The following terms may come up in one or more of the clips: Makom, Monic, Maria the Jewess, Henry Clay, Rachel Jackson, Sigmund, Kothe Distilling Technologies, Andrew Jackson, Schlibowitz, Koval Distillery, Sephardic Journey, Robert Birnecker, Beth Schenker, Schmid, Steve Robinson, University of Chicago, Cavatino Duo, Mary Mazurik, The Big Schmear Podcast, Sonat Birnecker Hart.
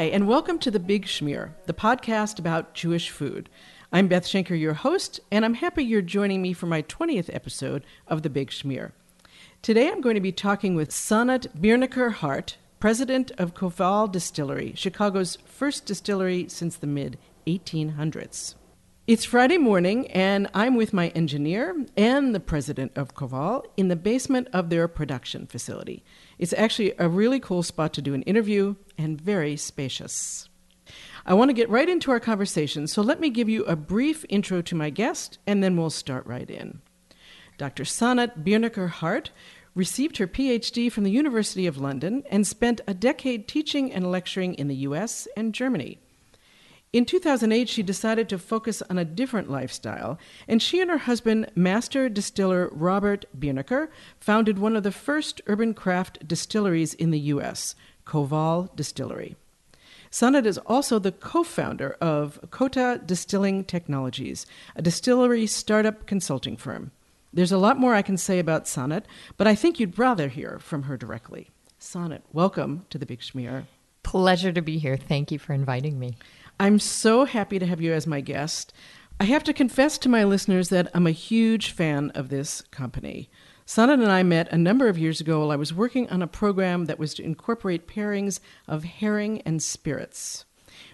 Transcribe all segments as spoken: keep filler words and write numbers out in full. Hi, and welcome to The Big Schmear, the podcast about Jewish food. I'm Beth Schenker, your host, and I'm happy you're joining me for my twentieth episode of The Big Schmear. Today I'm going to be talking with Sonat Birnecker Hart, president of Koval Distillery, Chicago's first distillery since the mid eighteen hundreds. It's Friday morning, and I'm with my engineer and the president of Koval in the basement of their production facility. It's actually a really cool spot to do an interview and very spacious. I want to get right into our conversation, so let me give you a brief intro to my guest, and then we'll start right in. Doctor Sonat Birnecker Hart received her P H D from the University of London and spent a decade teaching and lecturing in the U S and Germany. In two thousand eight, she decided to focus on a different lifestyle, and she and her husband, master distiller Robert Birnecker, founded one of the first urban craft distilleries in the U S, Koval Distillery. Sonat is also the co-founder of Kothe Distilling Technologies, a distillery startup consulting firm. There's a lot more I can say about Sonat, but I think you'd rather hear from her directly. Sonat, welcome to The Big Schmear. Pleasure to be here. Thank you for inviting me. I'm so happy to have you as my guest. I have to confess to my listeners that I'm a huge fan of this company. Sonat and I met a number of years ago while I was working on a program that was to incorporate pairings of herring and spirits.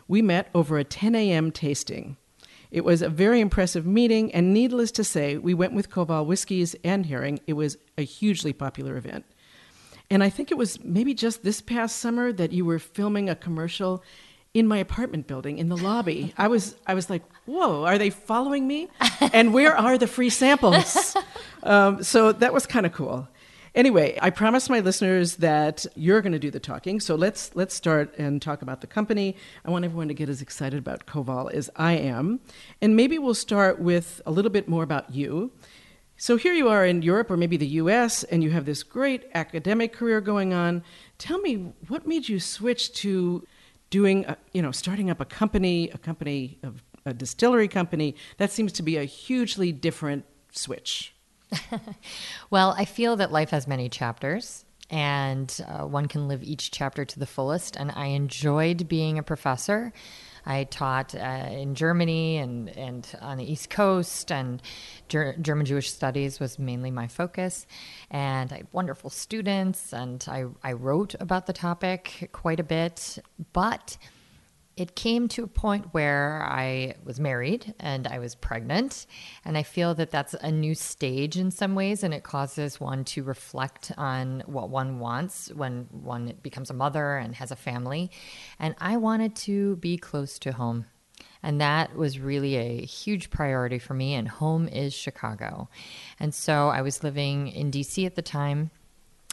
We met over a ten a.m. tasting. It was a very impressive meeting, and needless to say, we went with Koval whiskeys and herring. It was a hugely popular event. And I think it was maybe just this past summer that you were filming a commercial in my apartment building, in the lobby. I was I was like, whoa, are they following me? And where are the free samples? Um, so that was kind of cool. Anyway, I promised my listeners that you're going to do the talking, so let's let's start and talk about the company. I want everyone to get as excited about Koval as I am. And maybe we'll start with a little bit more about you. So here you are in Europe or maybe the U S, and you have this great academic career going on. Tell me, what made you switch to doing, a, you know, starting up a company, a company, of a distillery company? That seems to be a hugely different switch. Well, I feel that life has many chapters, and uh, one can live each chapter to the fullest. And I enjoyed being a professor. I taught uh, in Germany and, and on the East Coast, and Ger- German Jewish studies was mainly my focus. And I had wonderful students, and I, I wrote about the topic quite a bit. But it came to a point where I was married and I was pregnant, and I feel that that's a new stage in some ways, and it causes one to reflect on what one wants when one becomes a mother and has a family. And I wanted to be close to home, and that was really a huge priority for me, and home is Chicago. And so I was living in D C at the time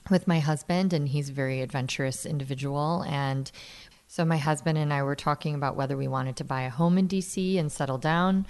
with my husband, and he's a very adventurous individual, and so my husband and I were talking about whether we wanted to buy a home in D C and settle down.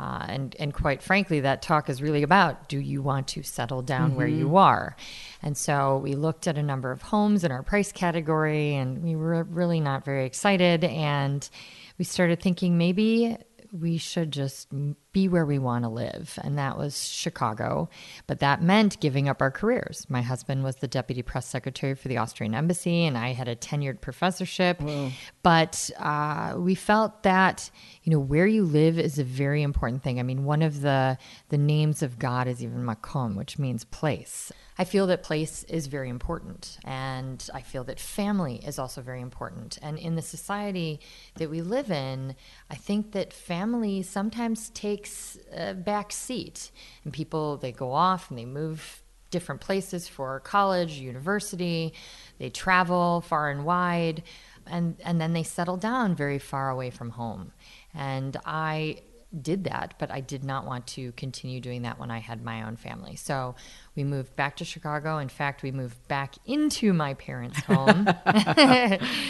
Uh, and, and quite frankly, that talk is really about, do you want to settle down mm-hmm. where you are? And so we looked at a number of homes in our price category, and we were really not very excited. And we started thinking maybe we should just be where we want to live. And that was Chicago. But that meant giving up our careers. My husband was the deputy press secretary for the Austrian embassy, and I had a tenured professorship. Whoa. But uh, we felt that, you know, where you live is a very important thing. I mean, one of the, the names of God is even Makom, which means place. I feel that place is very important, and I feel that family is also very important. And in the society that we live in, I think that family sometimes takes a back seat, and people, they go off and they move different places for college, university, they travel far and wide, and, and then they settle down very far away from home. And I did that, but I did not want to continue doing that when I had my own family. So we moved back to Chicago. In fact, we moved back into my parents' home.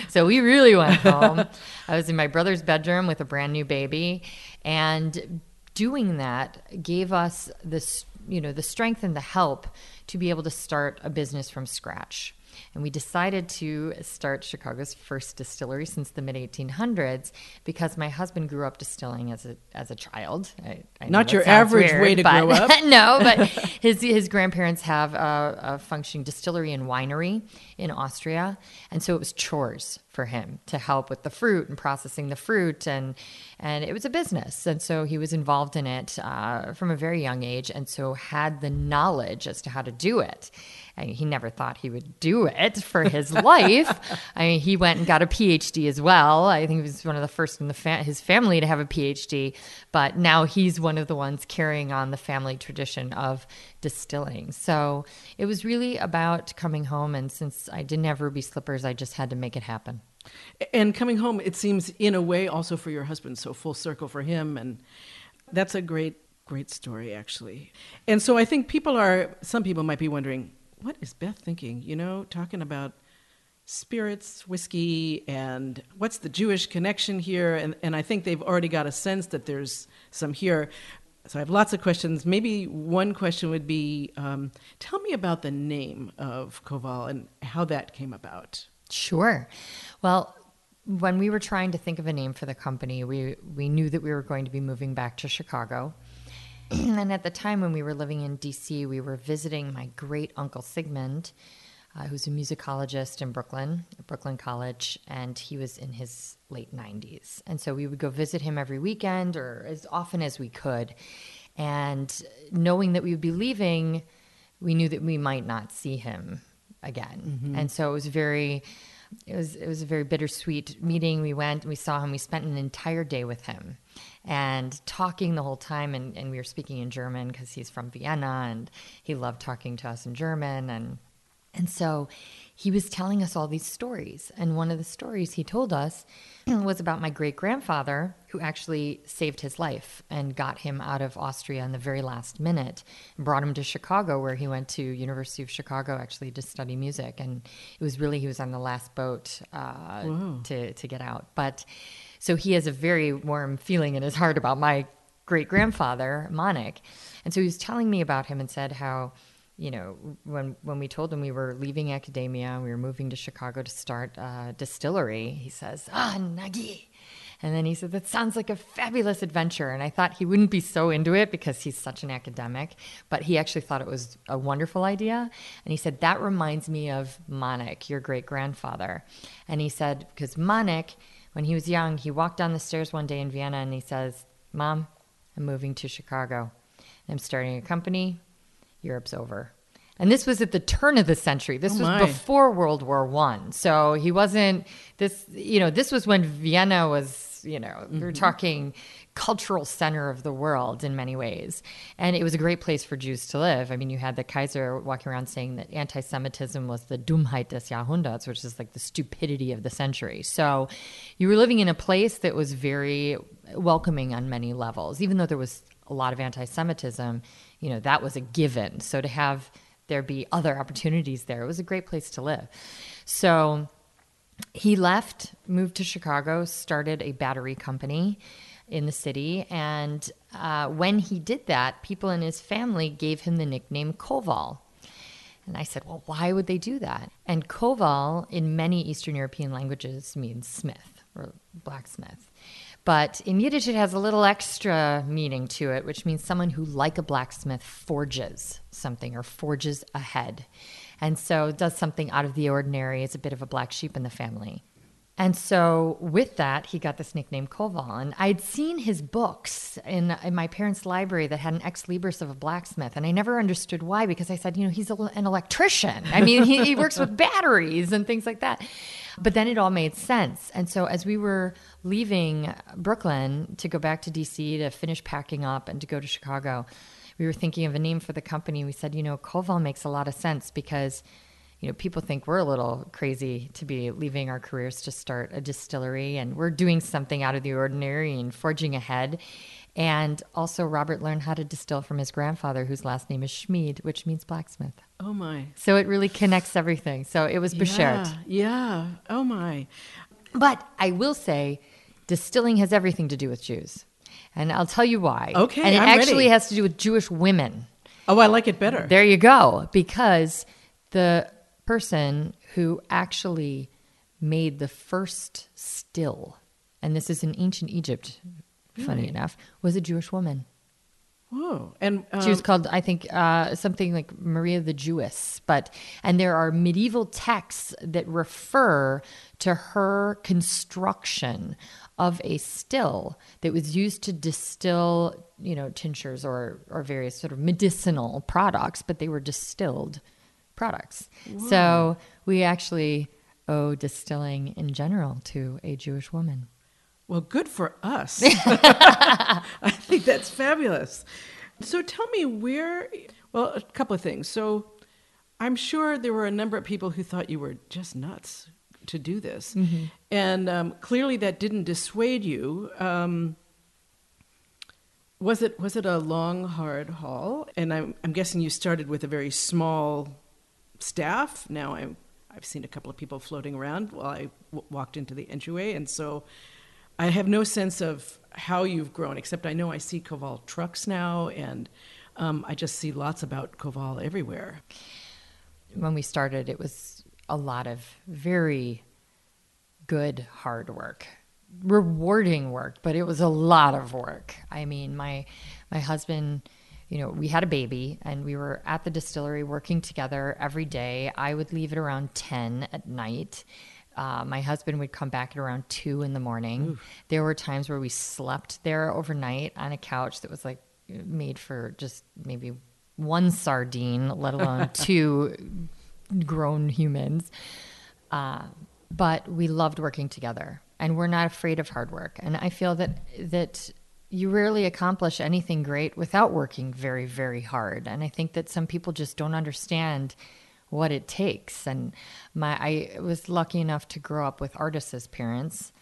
So we really went home. I was in my brother's bedroom with a brand new baby, and doing that gave us this, you know, the strength and the help to be able to start a business from scratch. And we decided to start Chicago's first distillery since the mid eighteen hundreds because my husband grew up distilling as a as a child. I, I Not your average weird, way to but, grow up. No, but his his grandparents have a, a functioning distillery and winery in Austria. And so it was chores for him to help with the fruit and processing the fruit. And, and it was a business. And so he was involved in it uh, from a very young age. And so had the knowledge as to how to do it. And he never thought he would do it for his life. I mean, he went and got a P H D as well. I think he was one of the first in the fa- his family to have a P H D. But now he's one of the ones carrying on the family tradition of distilling. So it was really about coming home. And since I didn't have ruby slippers, I just had to make it happen. And coming home, it seems, in a way, also for your husband. So full circle for him. And that's a great, great story, actually. And so I think people are, some people might be wondering, what is Beth thinking? You know, talking about spirits, whiskey, and what's the Jewish connection here? And, and I think they've already got a sense that there's some here. So I have lots of questions. Maybe one question would be, um, tell me about the name of Koval and how that came about. Sure. Well, when we were trying to think of a name for the company, we, we knew that we were going to be moving back to Chicago. And at the time when we were living in D C, we were visiting my great uncle Sigmund, uh, who's a musicologist in Brooklyn, at Brooklyn College, and he was in his late nineties. And so we would go visit him every weekend or as often as we could. And knowing that we would be leaving, we knew that we might not see him again. Mm-hmm. And so it was very... It was it was a very bittersweet meeting. We went, we saw him, we spent an entire day with him and talking the whole time. And, and we were speaking in German because he's from Vienna and he loved talking to us in German. And, and so he was telling us all these stories. And one of the stories he told us was about my great-grandfather who actually saved his life and got him out of Austria in the very last minute and brought him to Chicago, where he went to University of Chicago actually to study music. And it was really, he was on the last boat uh, to, to get out. But so he has a very warm feeling in his heart about my great-grandfather, Monic. And so he was telling me about him and said how, you know, when when we told him we were leaving academia and we were moving to Chicago to start a distillery, he says, ah, Nagi. And then he said, that sounds like a fabulous adventure. And I thought he wouldn't be so into it because he's such an academic, but he actually thought it was a wonderful idea. And he said, that reminds me of Monic, your great-grandfather. And he said, because Monic, when he was young, he walked down the stairs one day in Vienna and he says, Mom, I'm moving to Chicago. I'm starting a company. Europe's over. And this was at the turn of the century. This oh was before World War One. So he wasn't this, you know, this was when Vienna was, you know, mm-hmm. we're talking cultural center of the world in many ways. And it was a great place for Jews to live. I mean, you had the Kaiser walking around saying that anti-Semitism was the Dummheit des Jahrhunderts, which is like the stupidity of the century. So you were living in a place that was very welcoming on many levels, even though there was a lot of anti-Semitism, you know, that was a given. So to have there be other opportunities there, it was a great place to live. So he left, moved to Chicago, started a battery company in the city. And uh, when he did that, people in his family gave him the nickname Koval. And I said, well, why would they do that? And Koval in many Eastern European languages means smith or blacksmith. But in Yiddish, it has a little extra meaning to it, which means someone who, like a blacksmith, forges something or forges ahead. And so does something out of the ordinary. It's a bit of a black sheep in the family. And so with that, he got this nickname Koval. And I'd seen his books in, in my parents' library that had an ex libris of a blacksmith. And I never understood why, because I said, you know, he's a, an electrician. I mean, he, he works with batteries and things like that. But then it all made sense. And so as we were leaving Brooklyn to go back to D C to finish packing up and to go to Chicago, we were thinking of a name for the company. We said, you know, Koval makes a lot of sense because, you know, people think we're a little crazy to be leaving our careers to start a distillery, and we're doing something out of the ordinary and forging ahead. And also Robert learned how to distill from his grandfather, whose last name is Schmid, which means blacksmith. Oh my. So it really connects everything. So it was beshared. Yeah, yeah. Oh my. But I will say distilling has everything to do with Jews. And I'll tell you why. Okay. And it I'm actually ready. Has to do with Jewish women. Oh, I like it better. There you go. Because the person who actually made the first still, and this is in ancient Egypt, funny enough, was a Jewish woman. Whoa. And um, she was called, I think, uh, something like Maria the Jewess. But, and there are medieval texts that refer to her construction of a still that was used to distill, you know, tinctures or, or various sort of medicinal products, but they were distilled products. Whoa. So we actually owe distilling in general to a Jewish woman. Well, good for us. I think that's fabulous. So tell me where, well, a couple of things. So I'm sure there were a number of people who thought you were just nuts to do this. Mm-hmm. And um, clearly that didn't dissuade you. Um, was it was it a long, hard haul? And I'm, I'm guessing you started with a very small staff. Now I'm, I've seen a couple of people floating around while I w- walked into the entryway. And so I have no sense of how you've grown, except I know I see Koval trucks now, and um, I just see lots about Koval everywhere. When we started, it was a lot of very good, hard work, rewarding work, but it was a lot of work. I mean, my my husband, you know, we had a baby, and we were at the distillery working together every day. I would leave at around ten at night. Uh, my husband would come back at around two in the morning. Oof. There were times where we slept there overnight on a couch that was like made for just maybe one sardine, let alone two grown humans. Uh, but we loved working together, and we're not afraid of hard work. And I feel that that you rarely accomplish anything great without working very, very hard. And I think that some people just don't understand what it takes. And my, I was lucky enough to grow up with artists as parents.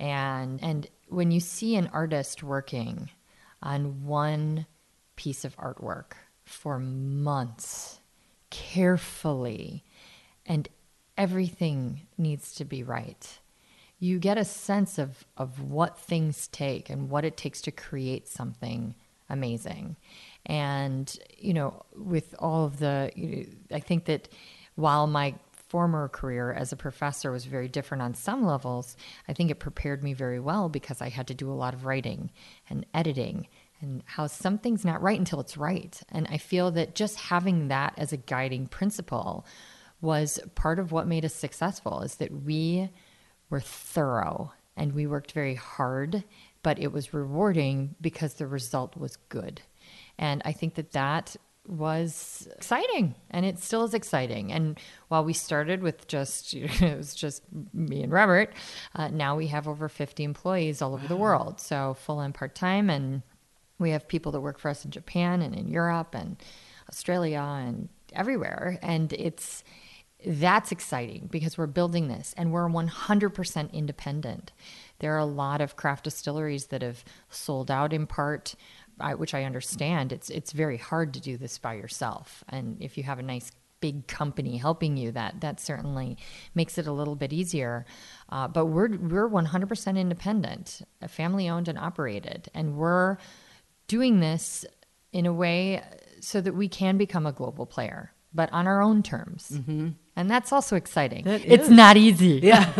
And, and when you see an artist working on one piece of artwork for months, carefully, and everything needs to be right, you get a sense of, of what things take and what it takes to create something amazing. And, you know, with all of the, you know, I think that while my former career as a professor was very different on some levels, I think it prepared me very well because I had to do a lot of writing and editing and how something's not right until it's right. And I feel that just having that as a guiding principle was part of what made us successful, is that we were thorough and we worked very hard, but it was rewarding because the result was good. And I think that that was exciting, and it still is exciting. And while we started with just, you know, it was just me and Robert, uh, now we have over fifty employees all over the world. So full and part-time, and we have people that work for us in Japan and in Europe and Australia and everywhere. And it's, that's exciting because we're building this and we're one hundred percent independent. There are a lot of craft distilleries that have sold out in part, I, which I understand. It's it's very hard to do this by yourself. And if you have a nice big company helping you, that that certainly makes it a little bit easier. Uh, but we're we're one hundred percent independent, family owned and operated. And we're doing this in a way so that we can become a global player, but on our own terms. Mm-hmm. And that's also exciting. That it's is. Not easy. Yeah.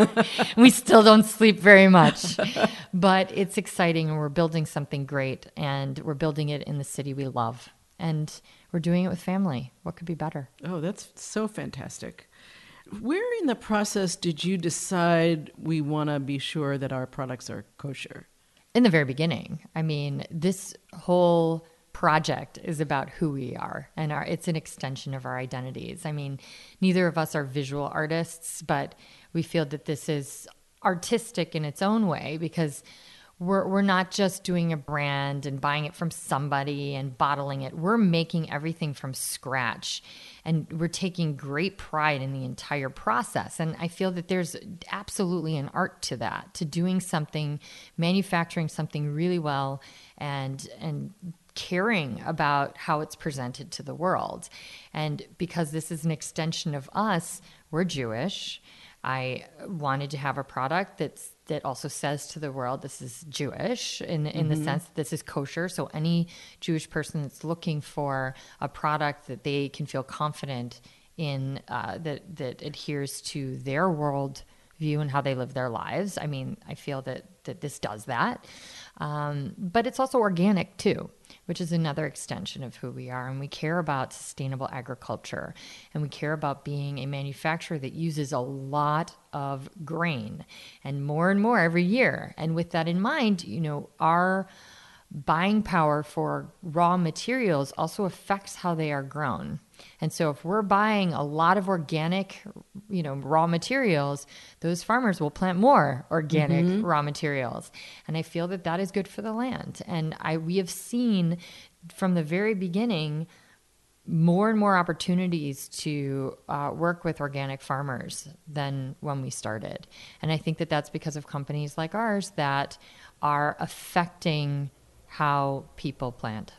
We still don't sleep very much, but it's exciting, and we're building something great, and we're building it in the city we love, and we're doing it with family. What could be better? Oh, that's so fantastic. Where in the process did you decide we want to be sure that our products are kosher? In the very beginning. I mean, this whole project is about who we are, and our, it's an extension of our identities. I mean, neither of us are visual artists, but we feel that this is artistic in its own way because we're we're not just doing a brand and buying it from somebody and bottling it. We're making everything from scratch, and we're taking great pride in the entire process. And I feel that there's absolutely an art to that, to doing something, manufacturing something really well, and and caring about how it's presented to the world. And because this is an extension of us, we're Jewish. I wanted to have a product that's that also says to the world, this is Jewish in in mm-hmm. the sense that this is kosher. So any Jewish person that's looking for a product that they can feel confident in, uh, that that adheres to their world view and how they live their lives. I mean, I feel that, that this does that. Um, but it's also organic too, which is another extension of who we are. And we care about sustainable agriculture, and we care about being a manufacturer that uses a lot of grain, and more and more every year. And with that in mind, you know, our buying power for raw materials also affects how they are grown. And so if we're buying a lot of organic, you know, raw materials, those farmers will plant more organic mm-hmm. raw materials. And I feel that that is good for the land. And I we have seen from the very beginning more and more opportunities to uh, work with organic farmers than when we started. And I think that that's because of companies like ours that are affecting how people plant.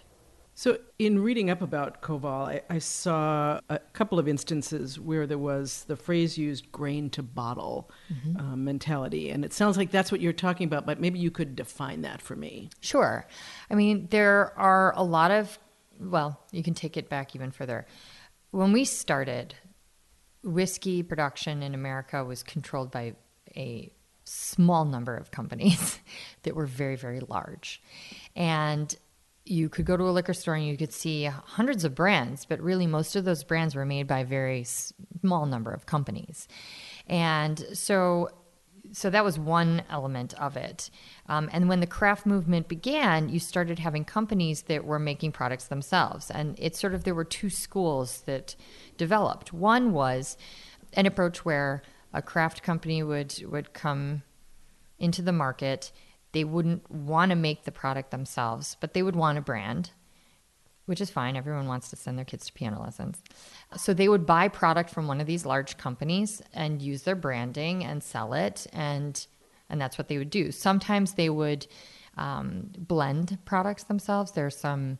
So in reading up about Koval, I, I saw a couple of instances where there was the phrase used, grain to bottle mm-hmm. uh, mentality. And it sounds like that's what you're talking about, but maybe you could define that for me. Sure. I mean, there are a lot of, well, you can take it back even further. When we started, whiskey production in America was controlled by a small number of companies that were very, very large. And you could go to a liquor store and you could see hundreds of brands, but really most of those brands were made by a very small number of companies. And so so that was one element of it. Um, and when the craft movement began, you started having companies that were making products themselves. And it's sort of, there were two schools that developed. One was an approach where a craft company would, would come into the market. They wouldn't want to make the product themselves, but they would want a brand, which is fine. Everyone wants to send their kids to piano lessons. So they would buy product from one of these large companies and use their branding and sell it, and and that's what they would do. Sometimes they would um, blend products themselves. There are some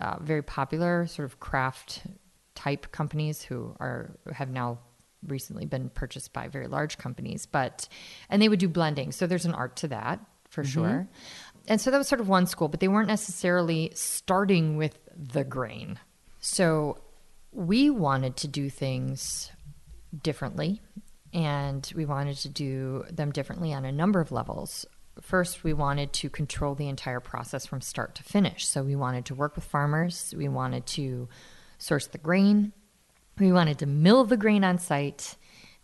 uh, very popular sort of craft-type companies who are have now recently been purchased by very large companies, but and they would do blending. So there's an art to that, for mm-hmm. sure. And so that was sort of one school, but they weren't necessarily starting with the grain. So we wanted to do things differently, and we wanted to do them differently on a number of levels. First, we wanted to control the entire process from start to finish. So we wanted to work with farmers. We wanted to source the grain. We wanted to mill the grain on site.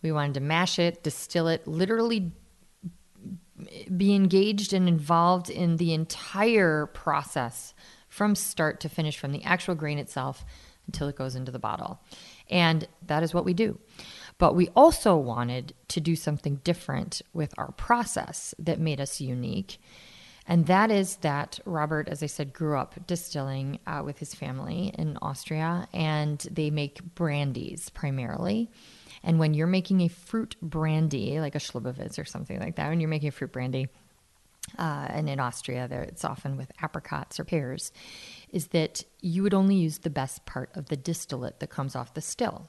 We wanted to mash it, distill it, literally be engaged and involved in the entire process from start to finish, from the actual grain itself until it goes into the bottle. And that is what we do. But we also wanted to do something different with our process that made us unique. And that is that Robert, as I said, grew up distilling uh, with his family in Austria, and they make brandies primarily. And when you're making a fruit brandy, like a Schlibowitz or something like that, when you're making a fruit brandy, uh, and in Austria, there, it's often with apricots or pears, is that you would only use the best part of the distillate that comes off the still.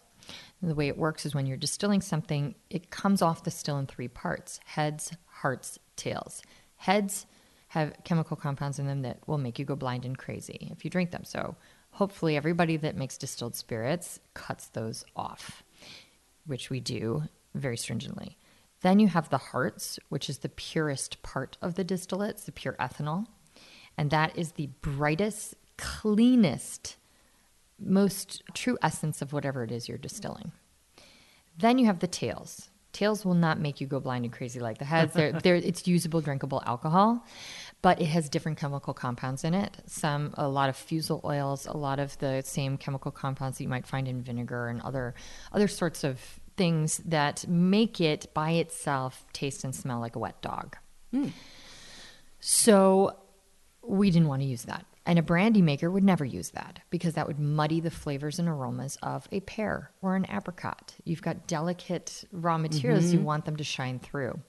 And the way it works is when you're distilling something, it comes off the still in three parts: heads, hearts, tails. Heads have chemical compounds in them that will make you go blind and crazy if you drink them. So hopefully everybody that makes distilled spirits cuts those off, which we do very stringently. Then you have the hearts, which is the purest part of the distillate, the pure ethanol. And that is the brightest, cleanest, most true essence of whatever it is you're distilling. Then you have the tails. Tails will not make you go blind and crazy like the heads. They're, they're, it's usable, drinkable alcohol, but it has different chemical compounds in it. Some, a lot of fusel oils, a lot of the same chemical compounds that you might find in vinegar and other other sorts of things that make it by itself taste and smell like a wet dog. Mm. So we didn't want to use that. And a brandy maker would never use that, because that would muddy the flavors and aromas of a pear or an apricot. You've got delicate raw materials. Mm-hmm. You want them to shine through.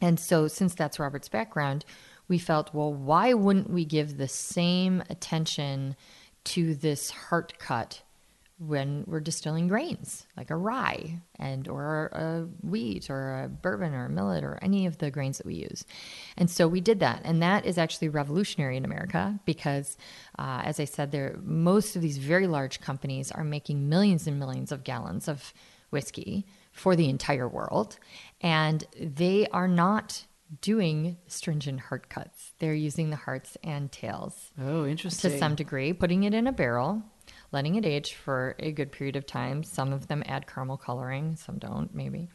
And so since that's Robert's background, we felt, well, why wouldn't we give the same attention to this heart cut when we're distilling grains, like a rye and or a wheat or a bourbon or a millet or any of the grains that we use. And so we did that. And that is actually revolutionary in America because, uh, as I said, there most of these very large companies are making millions and millions of gallons of whiskey for the entire world, and they are not doing stringent heart cuts. They're using the hearts and tails. Oh, interesting. To some degree, putting it in a barrel, letting it age for a good period of time. Some of them add caramel coloring, some don't, maybe.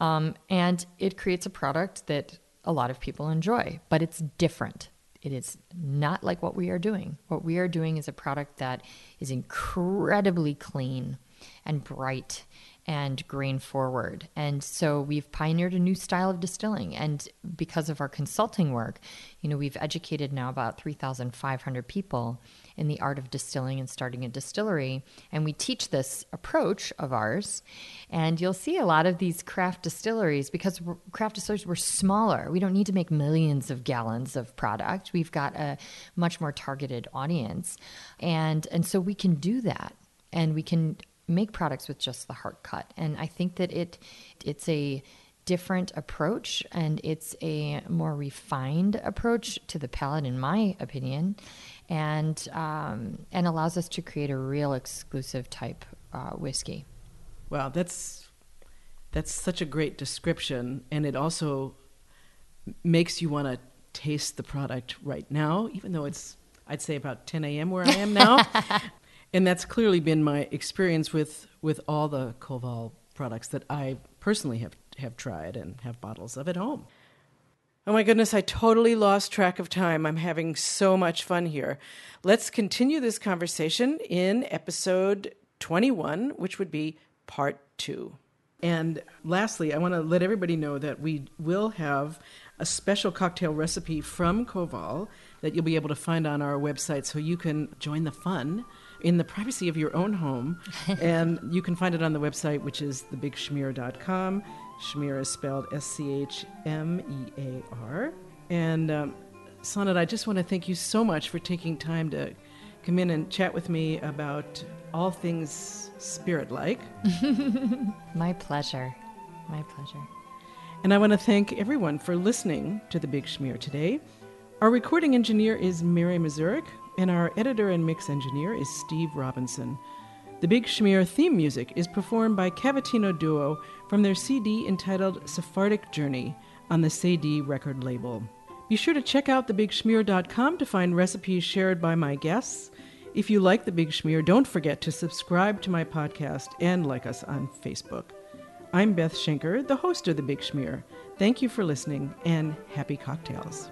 Um, and it creates a product that a lot of people enjoy, but it's different. It is not like what we are doing. What we are doing is a product that is incredibly clean and bright and grain forward. And so we've pioneered a new style of distilling. And because of our consulting work, you know, we've educated now about three thousand five hundred people in the art of distilling and starting a distillery. And we teach this approach of ours. And you'll see a lot of these craft distilleries, because we're, craft distilleries were smaller. We don't need to make millions of gallons of product. We've got a much more targeted audience. And, and so we can do that. And we can make products with just the heart cut. And I think that it it's a different approach, and it's a more refined approach to the palate, in my opinion, and um, and allows us to create a real exclusive type uh, whiskey. Wow, that's that's such a great description, and it also makes you want to taste the product right now, even though it's, I'd say, about ten a.m. where I am now. And that's clearly been my experience with, with all the Koval products that I personally have, have tried and have bottles of at home. Oh my goodness, I totally lost track of time. I'm having so much fun here. Let's continue this conversation in episode twenty-one, which would be part two. And lastly, I want to let everybody know that we will have a special cocktail recipe from Koval that you'll be able to find on our website, so you can join the fun in the privacy of your own home. And you can find it on the website, which is the big schmear dot com. Schmear is spelled S C H M E A R. And um, Sonat, I just want to thank you so much for taking time to come in and chat with me about all things spirit-like. My pleasure. My pleasure. And I want to thank everyone for listening to The Big Schmear today. Our recording engineer is Mary Mazurik, and our editor and mix engineer is Steve Robinson. The Big Schmear theme music is performed by Cavatino Duo from their C D entitled Sephardic Journey on the C D record label. Be sure to check out the big schmear dot com to find recipes shared by my guests. If you like The Big Schmear, don't forget to subscribe to my podcast and like us on Facebook. I'm Beth Schenker, the host of The Big Schmear. Thank you for listening, and happy cocktails.